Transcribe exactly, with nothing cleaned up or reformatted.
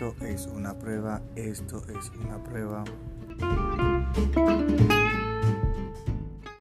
esto es una prueba, esto es una prueba.